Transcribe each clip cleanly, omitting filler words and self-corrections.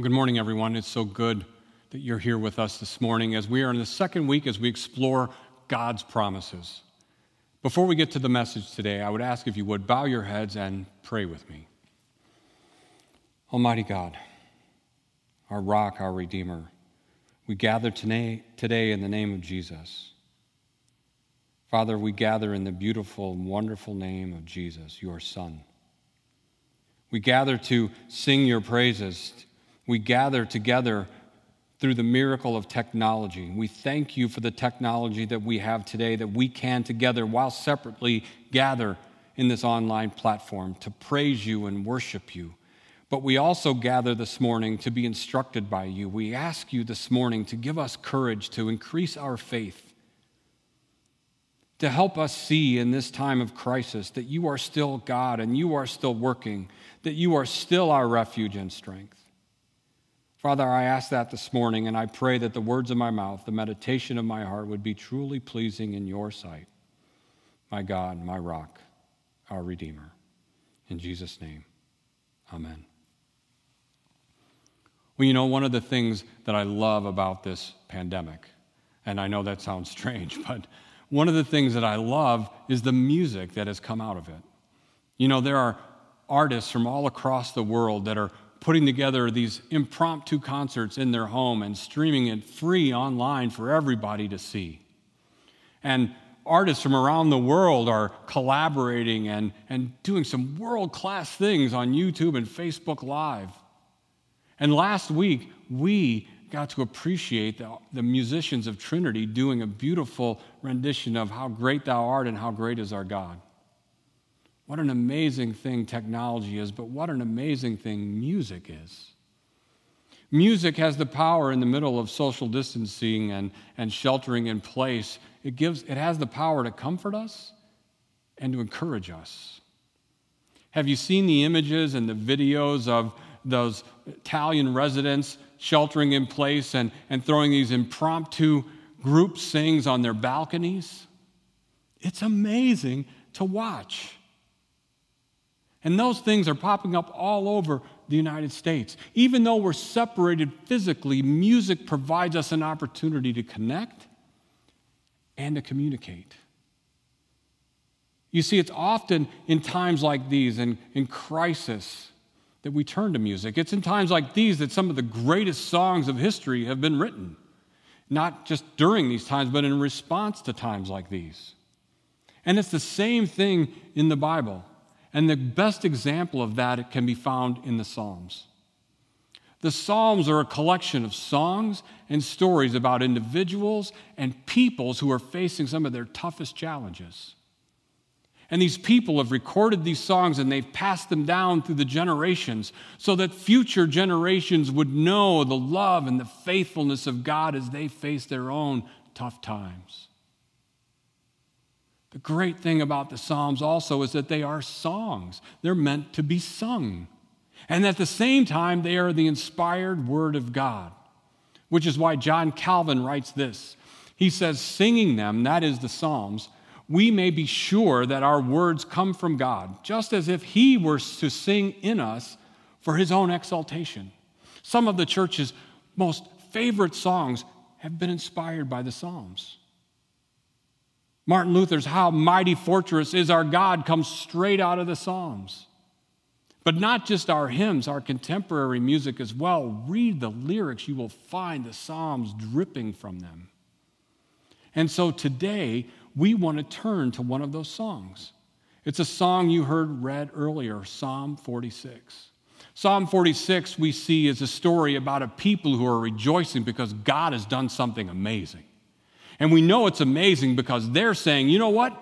Well, good morning, everyone. It's so good that you're here with us this morning as we are in the second week as we explore God's promises. Before we get to the message today, I would ask if you would bow your heads and pray with me. Almighty God, our rock, our Redeemer, we gather today in the name of Jesus. Father, we gather in the beautiful and wonderful name of Jesus, your Son. We gather to sing your praises. We gather together through the miracle of technology. We thank you for the technology that we have today, that we can together, while separately, gather in this online platform to praise you and worship you. But we also gather this morning to be instructed by you. We ask you this morning to give us courage, to increase our faith, to help us see in this time of crisis that you are still God and you are still working, that you are still our refuge and strength. Father, I ask that this morning, and I pray that the words of my mouth, the meditation of my heart would be truly pleasing in your sight. My God, my rock, our Redeemer. In Jesus' name, amen. Well, you know, one of the things that I love about this pandemic, and I know that sounds strange, but one of the things that I love is the music that has come out of it. You know, there are artists from all across the world that are putting together these impromptu concerts in their home and streaming it free online for everybody to see. And artists from around the world are collaborating and doing some world-class things on YouTube and Facebook Live. And last week, we got to appreciate the musicians of Trinity doing a beautiful rendition of How Great Thou Art and How Great Is Our God. What an amazing thing technology is, but what an amazing thing music is. Music has the power in the middle of social distancing and sheltering in place. It has the power to comfort us and to encourage us. Have you seen the images and the videos of those Italian residents sheltering in place and throwing these impromptu group sings on their balconies? It's amazing to watch. And those things are popping up all over the United States. Even though we're separated physically, music provides us an opportunity to connect and to communicate. You see, it's often in times like these, and in crisis, that we turn to music. It's in times like these that some of the greatest songs of history have been written, not just during these times, but in response to times like these. And it's the same thing in the Bible. And the best example of that can be found in the Psalms. The Psalms are a collection of songs and stories about individuals and peoples who are facing some of their toughest challenges. And these people have recorded these songs and they've passed them down through the generations so that future generations would know the love and the faithfulness of God as they face their own tough times. The great thing about the Psalms also is that they are songs. They're meant to be sung. And at the same time, they are the inspired Word of God, which is why John Calvin writes this. He says, singing them, that is the Psalms, we may be sure that our words come from God, just as if He were to sing in us for His own exaltation. Some of the church's most favorite songs have been inspired by the Psalms. Martin Luther's How Mighty Fortress Is Our God comes straight out of the Psalms. But not just our hymns, our contemporary music as well. Read the lyrics, you will find the Psalms dripping from them. And so today, we want to turn to one of those songs. It's a song you heard read earlier, Psalm 46. Psalm 46 we see is a story about a people who are rejoicing because God has done something amazing. And we know it's amazing because they're saying, you know what?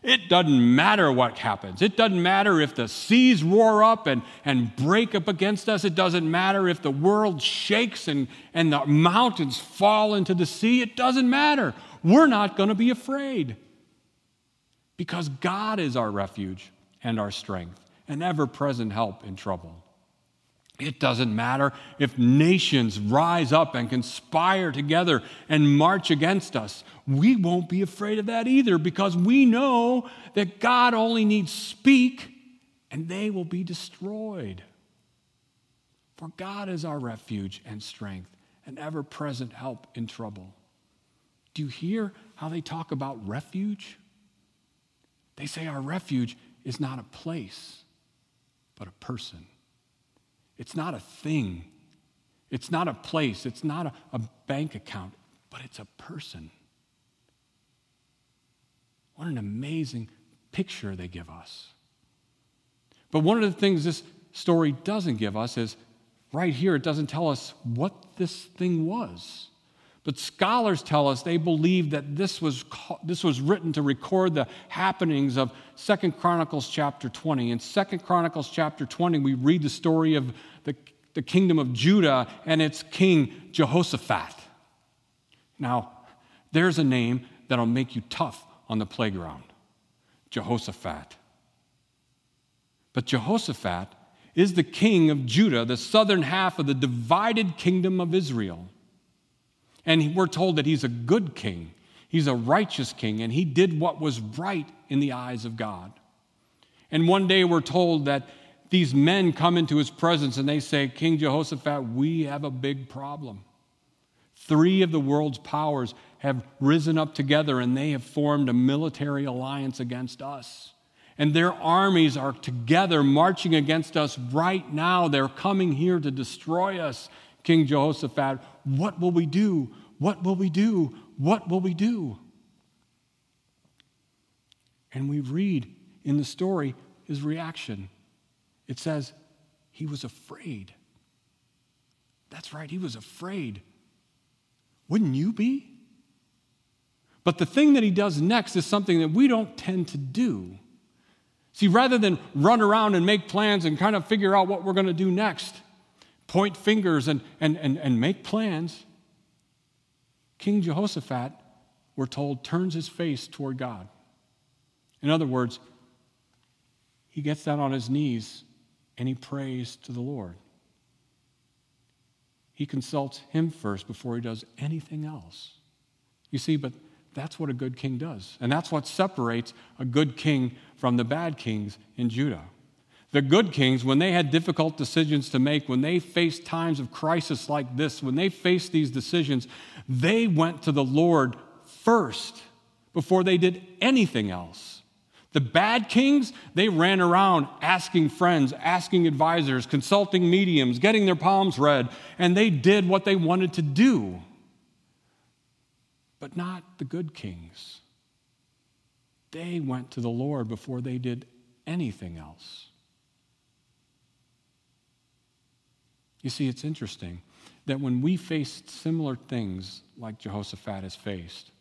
It doesn't matter what happens. It doesn't matter if the seas roar up and break up against us. It doesn't matter if the world shakes and the mountains fall into the sea. It doesn't matter. We're not going to be afraid because God is our refuge and our strength, an ever-present help in trouble. It doesn't matter if nations rise up and conspire together and march against us. We won't be afraid of that either because we know that God only needs speak and they will be destroyed. For God is our refuge and strength, an ever-present help in trouble. Do you hear how they talk about refuge? They say our refuge is not a place, but a person. It's not a thing. It's not a place. It's not a bank account, but it's a person. What an amazing picture they give us. But one of the things this story doesn't give us is right here, it doesn't tell us what this thing was. But scholars tell us they believe that this was written to record the happenings of 2 Chronicles chapter 20. In 2 Chronicles chapter 20, we read the story of the kingdom of Judah and its king, Jehoshaphat. Now, there's a name that'll make you tough on the playground, Jehoshaphat. But Jehoshaphat is the king of Judah, the southern half of the divided kingdom of Israel. And we're told that he's a good king. He's a righteous king, and he did what was right in the eyes of God. And one day we're told that these men come into his presence and they say, King Jehoshaphat, we have a big problem. 3 of the world's powers have risen up together, and they have formed a military alliance against us. And their armies are together marching against us right now. They're coming here to destroy us. King Jehoshaphat, what will we do? What will we do? What will we do? And we read in the story his reaction. It says he was afraid. That's right, he was afraid. Wouldn't you be? But the thing that he does next is something that we don't tend to do. See, rather than run around and make plans and kind of figure out what we're going to do next, point fingers and make plans, King Jehoshaphat, we're told, turns his face toward God. In other words, he gets down on his knees and he prays to the Lord. He consults him first before he does anything else. You see, but that's what a good king does. And that's what separates a good king from the bad kings in Judah. The good kings, when they had difficult decisions to make, when they faced times of crisis like this, when they faced these decisions, they went to the Lord first before they did anything else. The bad kings, they ran around asking friends, asking advisors, consulting mediums, getting their palms read, and they did what they wanted to do. But not the good kings. They went to the Lord before they did anything else. You see, it's interesting that when we face similar things like Jehoshaphat has faced,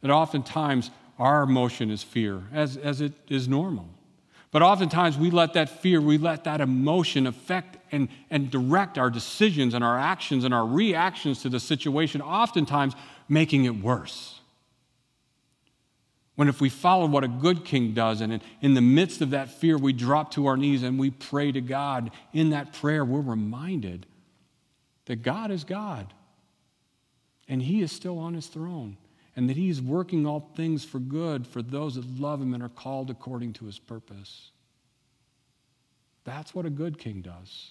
that oftentimes our emotion is fear, as it is normal. But oftentimes we let that fear, we let that emotion affect and direct our decisions and our actions and our reactions to the situation, oftentimes making it worse. When if we follow what a good king does, and in the midst of that fear, we drop to our knees and we pray to God. In that prayer, we're reminded that God is God, and He is still on His throne, and that He is working all things for good for those that love Him and are called according to His purpose. That's what a good king does.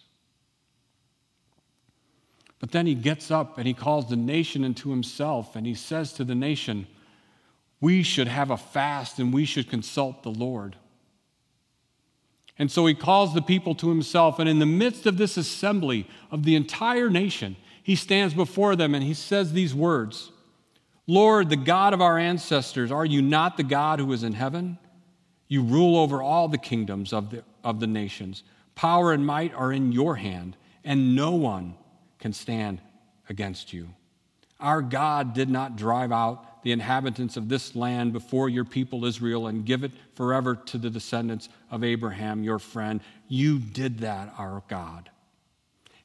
But then he gets up and he calls the nation into himself, and he says to the nation, we should have a fast and we should consult the Lord. And so he calls the people to himself, and in the midst of this assembly of the entire nation, he stands before them and he says these words, Lord, the God of our ancestors, are you not the God who is in heaven? You rule over all the kingdoms of the nations. Power and might are in your hand, and no one can stand against you. Our God did not drive out the inhabitants of this land before your people Israel and give it forever to the descendants of Abraham, your friend. You did that, our God.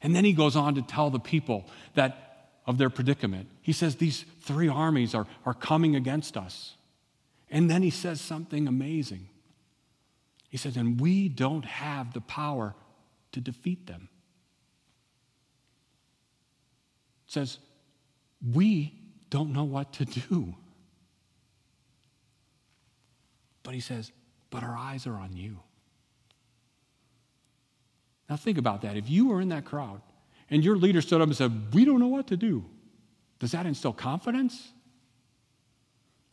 And then he goes on to tell the people that of their predicament. He says these 3 armies are coming against us. And then he says something amazing. He says, and we don't have the power to defeat them. It says, we don't know what to do. But he says, but our eyes are on you. Now think about that. If you were in that crowd and your leader stood up and said, we don't know what to do, does that instill confidence?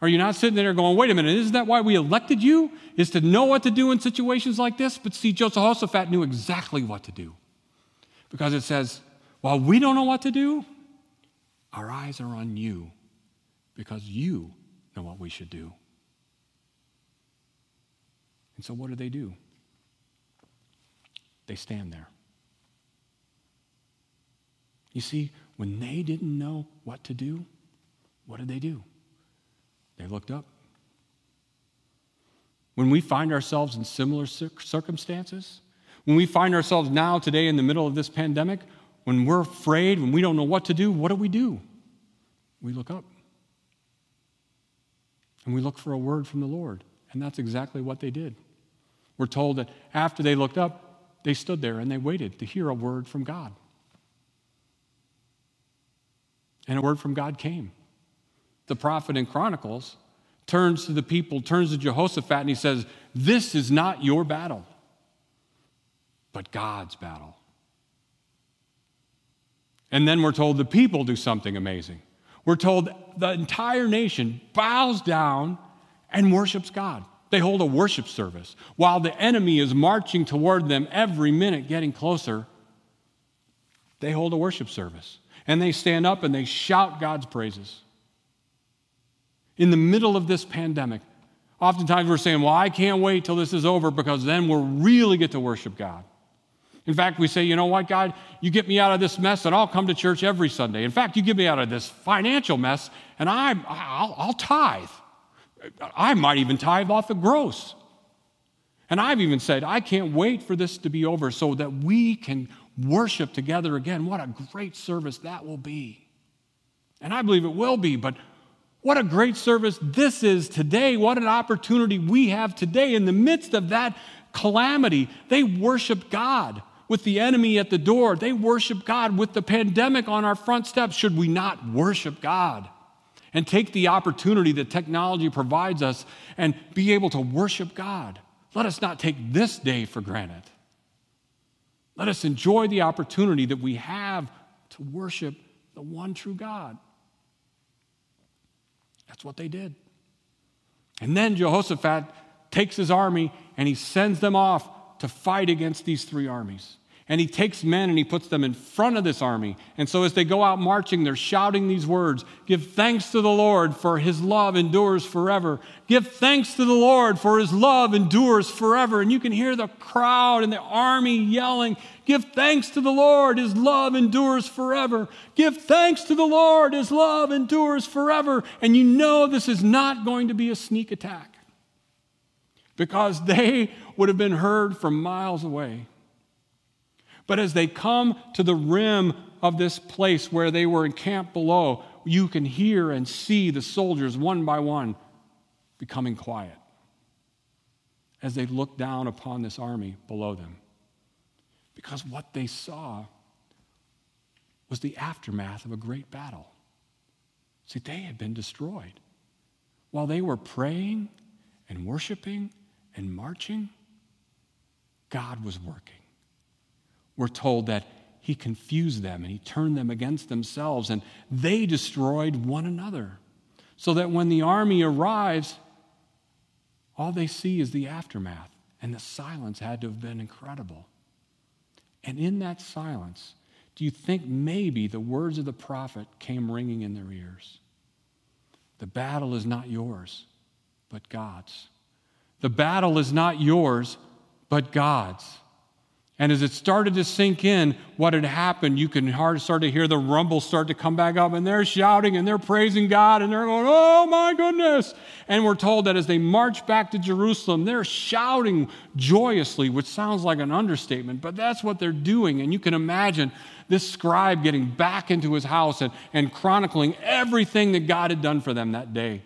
Are you not sitting there going, wait a minute, isn't that why we elected you? Is to know what to do in situations like this? But see, Jehoshaphat knew exactly what to do. Because it says, while we don't know what to do, our eyes are on you, because you know what we should do. And so what do? They stand there. You see, when they didn't know what to do, what did they do? They looked up. When we find ourselves in similar circumstances, when we find ourselves now today in the middle of this pandemic, when we're afraid, when we don't know what to do, what do? We look up. And we look for a word from the Lord. And that's exactly what they did. We're told that after they looked up, they stood there and they waited to hear a word from God. And a word from God came. The prophet in Chronicles turns to the people, turns to Jehoshaphat, and he says, this is not your battle, but God's battle. And then we're told the people do something amazing. We're told the entire nation bows down and worships God. They hold a worship service while the enemy is marching toward them every minute, getting closer. They hold a worship service, and they stand up and they shout God's praises. In the middle of this pandemic, oftentimes we're saying, well, I can't wait till this is over because then we'll really get to worship God. In fact, we say, you know what, God, you get me out of this mess and I'll come to church every Sunday. In fact, you get me out of this financial mess and I'll tithe. I might even tithe off the gross. And I've even said, I can't wait for this to be over so that we can worship together again. What a great service that will be. And I believe it will be, but what a great service this is today. What an opportunity we have today. In the midst of that calamity, they worship God. With the enemy at the door, they worship God. With the pandemic on our front steps, should we not worship God and take the opportunity that technology provides us and be able to worship God? Let us not take this day for granted. Let us enjoy the opportunity that we have to worship the one true God. That's what they did. And then Jehoshaphat takes his army and he sends them off to fight against these three armies. And he takes men and he puts them in front of this army. And so as they go out marching, they're shouting these words, give thanks to the Lord, for his love endures forever. Give thanks to the Lord, for his love endures forever. And you can hear the crowd and the army yelling, give thanks to the Lord, his love endures forever. Give thanks to the Lord, his love endures forever. And you know this is not going to be a sneak attack, because they would have been heard from miles away. But as they come to the rim of this place where they were encamped below, you can hear and see the soldiers one by one becoming quiet as they look down upon this army below them. Because what they saw was the aftermath of a great battle. See, they had been destroyed. While they were praying and worshiping and marching, God was working. We're told that he confused them and he turned them against themselves, and they destroyed one another, so that when the army arrives, all they see is the aftermath, and the silence had to have been incredible. And in that silence, do you think maybe the words of the prophet came ringing in their ears? The battle is not yours, but God's. The battle is not yours, but God's. And as it started to sink in, what had happened, you can start to hear the rumble start to come back up, and they're shouting, and they're praising God, and they're going, oh my goodness. And we're told that as they march back to Jerusalem, they're shouting joyously, which sounds like an understatement, but that's what they're doing. And you can imagine this scribe getting back into his house and chronicling everything that God had done for them that day.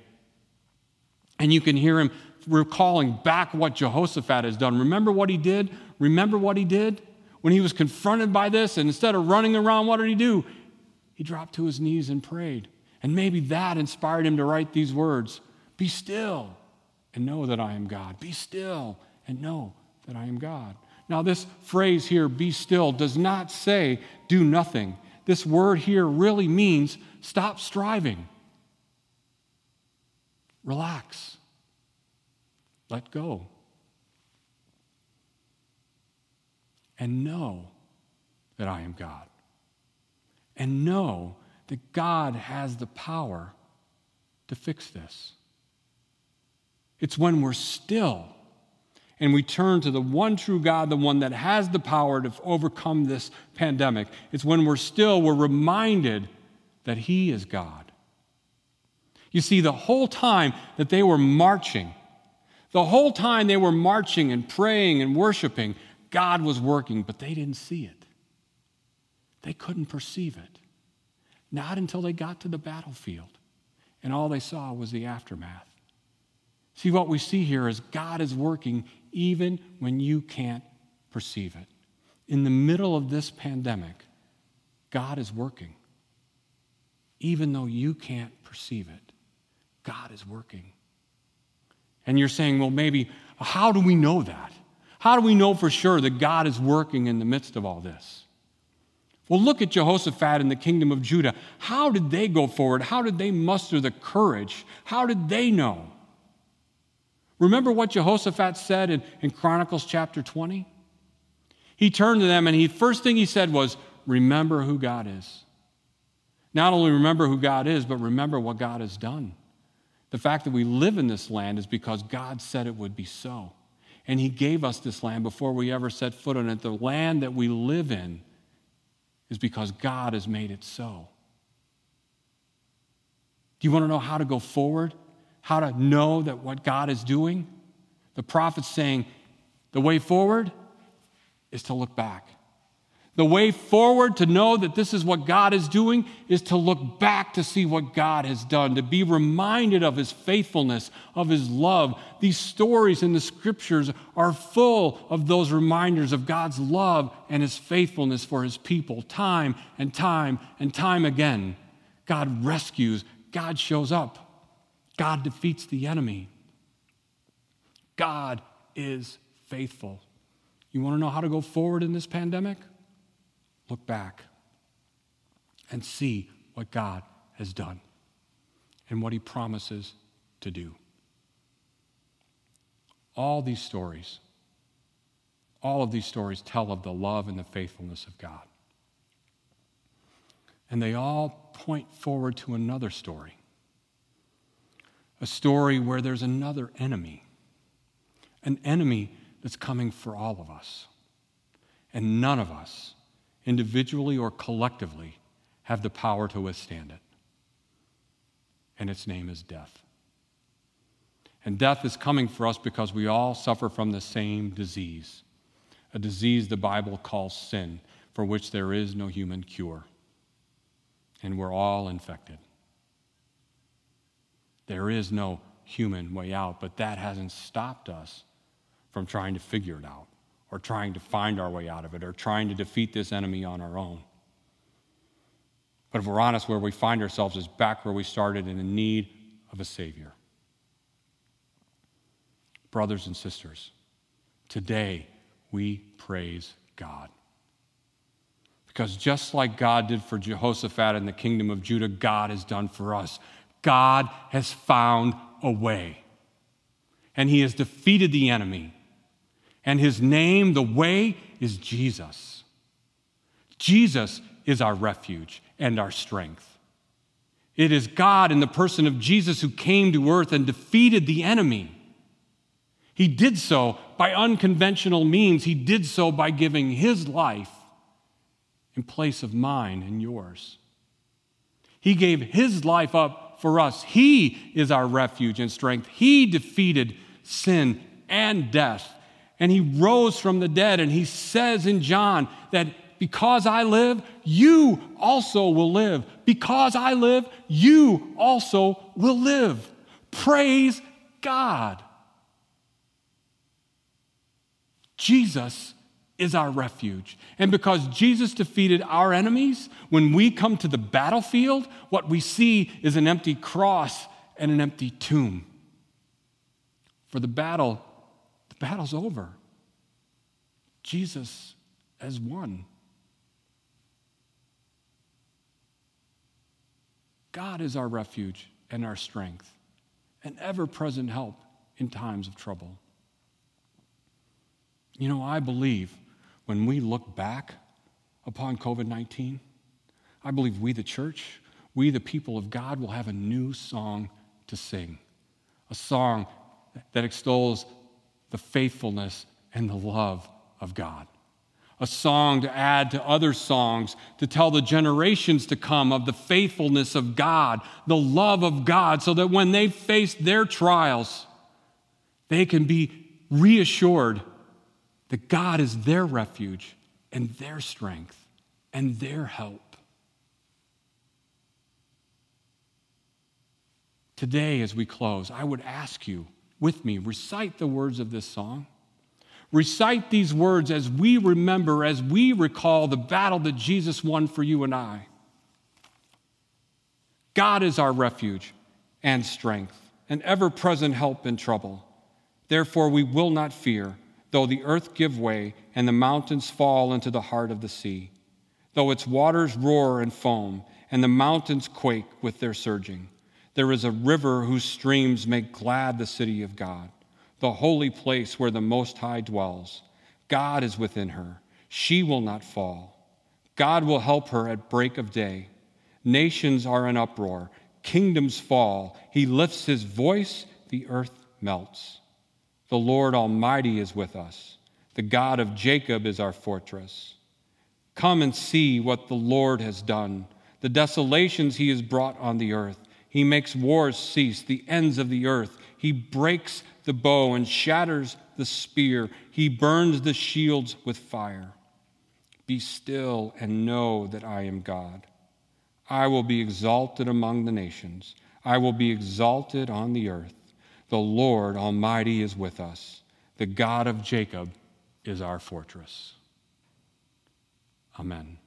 And you can hear him recalling back what Jehoshaphat has done. Remember what he did? Remember what he did? When he was confronted by this, and instead of running around, what did he do? He dropped to his knees and prayed. And maybe that inspired him to write these words, be still and know that I am God. Be still and know that I am God. Now, this phrase here, be still, does not say do nothing. This word here really means stop striving. Relax. Let go. And know that I am God. And know that God has the power to fix this. It's when we're still and we turn to the one true God, the one that has the power to overcome this pandemic. It's when we're still, we're reminded that He is God. You see, the whole time that they were marching, the whole time they were marching and praying and worshiping, God was working, but they didn't see it. They couldn't perceive it. Not until they got to the battlefield, and all they saw was the aftermath. See, what we see here is God is working even when you can't perceive it. In the middle of this pandemic, God is working. Even though you can't perceive it, God is working. And you're saying, well, maybe, how do we know that? How do we know for sure that God is working in the midst of all this? Well, look at Jehoshaphat and the kingdom of Judah. How did they go forward? How did they muster the courage? How did they know? Remember what Jehoshaphat said in Chronicles chapter 20? He turned to them and the first thing he said was, remember who God is. Not only remember who God is, but remember what God has done. The fact that we live in this land is because God said it would be so. And He gave us this land before we ever set foot on it. The land that we live in is because God has made it so. Do you want to know how to go forward? How to know that what God is doing? The prophet's saying, the way forward is to look back. The way forward to know that this is what God is doing is to look back to see what God has done, to be reminded of His faithfulness, of His love. These stories in the Scriptures are full of those reminders of God's love and His faithfulness for His people, time and time and time again. God rescues. God shows up. God defeats the enemy. God is faithful. You want to know how to go forward in this pandemic? Look back and see what God has done and what He promises to do. All of these stories tell of the love and the faithfulness of God. And they all point forward to another story. A story where there's another enemy, an enemy that's coming for all of us. And none of us, individually or collectively, have the power to withstand it. And its name is death. And death is coming for us because we all suffer from the same disease, a disease the Bible calls sin, for which there is no human cure. And we're all infected. There is no human way out, but that hasn't stopped us from trying to figure it out or trying to find our way out of it or trying to defeat this enemy on our own. But if we're honest, where we find ourselves is back where we started, in the need of a Savior. Brothers and sisters, today we praise God. Because just like God did for Jehoshaphat and the kingdom of Judah, God has done for us. God has found a way, and He has defeated the enemy, and His name, the way, is Jesus. Jesus is our refuge and our strength. It is God in the person of Jesus who came to earth and defeated the enemy. He did so by unconventional means. He did so by giving His life in place of mine and yours. He gave His life up for us. He is our refuge and strength. He defeated sin and death. And He rose from the dead. And He says in John that because I live, you also will live. Because I live, you also will live. Praise God. Jesus is our refuge. And because Jesus defeated our enemies, when we come to the battlefield, what we see is an empty cross and an empty tomb. For the battle's over. Jesus as one. God is our refuge and our strength, an ever-present help in times of trouble. You know, I believe when we look back upon COVID-19, I believe we, the church, we, the people of God, will have a new song to sing, a song that extols the faithfulness and the love of God, a song to add to other songs to tell the generations to come of the faithfulness of God, the love of God, so that when they face their trials, they can be reassured that God is their refuge and their strength and their help. Today, as we close, I would ask you with me, recite the words of this song. Recite these words as we remember, as we recall the battle that Jesus won for you and I. God is our refuge and strength, an ever-present help in trouble. Therefore, we will not fear, though the earth give way and the mountains fall into the heart of the sea, though its waters roar and foam and the mountains quake with their surging. There is a river whose streams make glad the city of God, the holy place where the Most High dwells. God is within her. She will not fall. God will help her at break of day. Nations are in uproar. Kingdoms fall. He lifts his voice. The earth melts. The Lord Almighty is with us. The God of Jacob is our fortress. Come and see what the Lord has done, the desolations he has brought on the earth. He makes wars cease, the ends of the earth. He breaks the bow and shatters the spear. He burns the shields with fire. Be still and know that I am God. I will be exalted among the nations. I will be exalted on the earth. The Lord Almighty is with us. The God of Jacob is our fortress. Amen.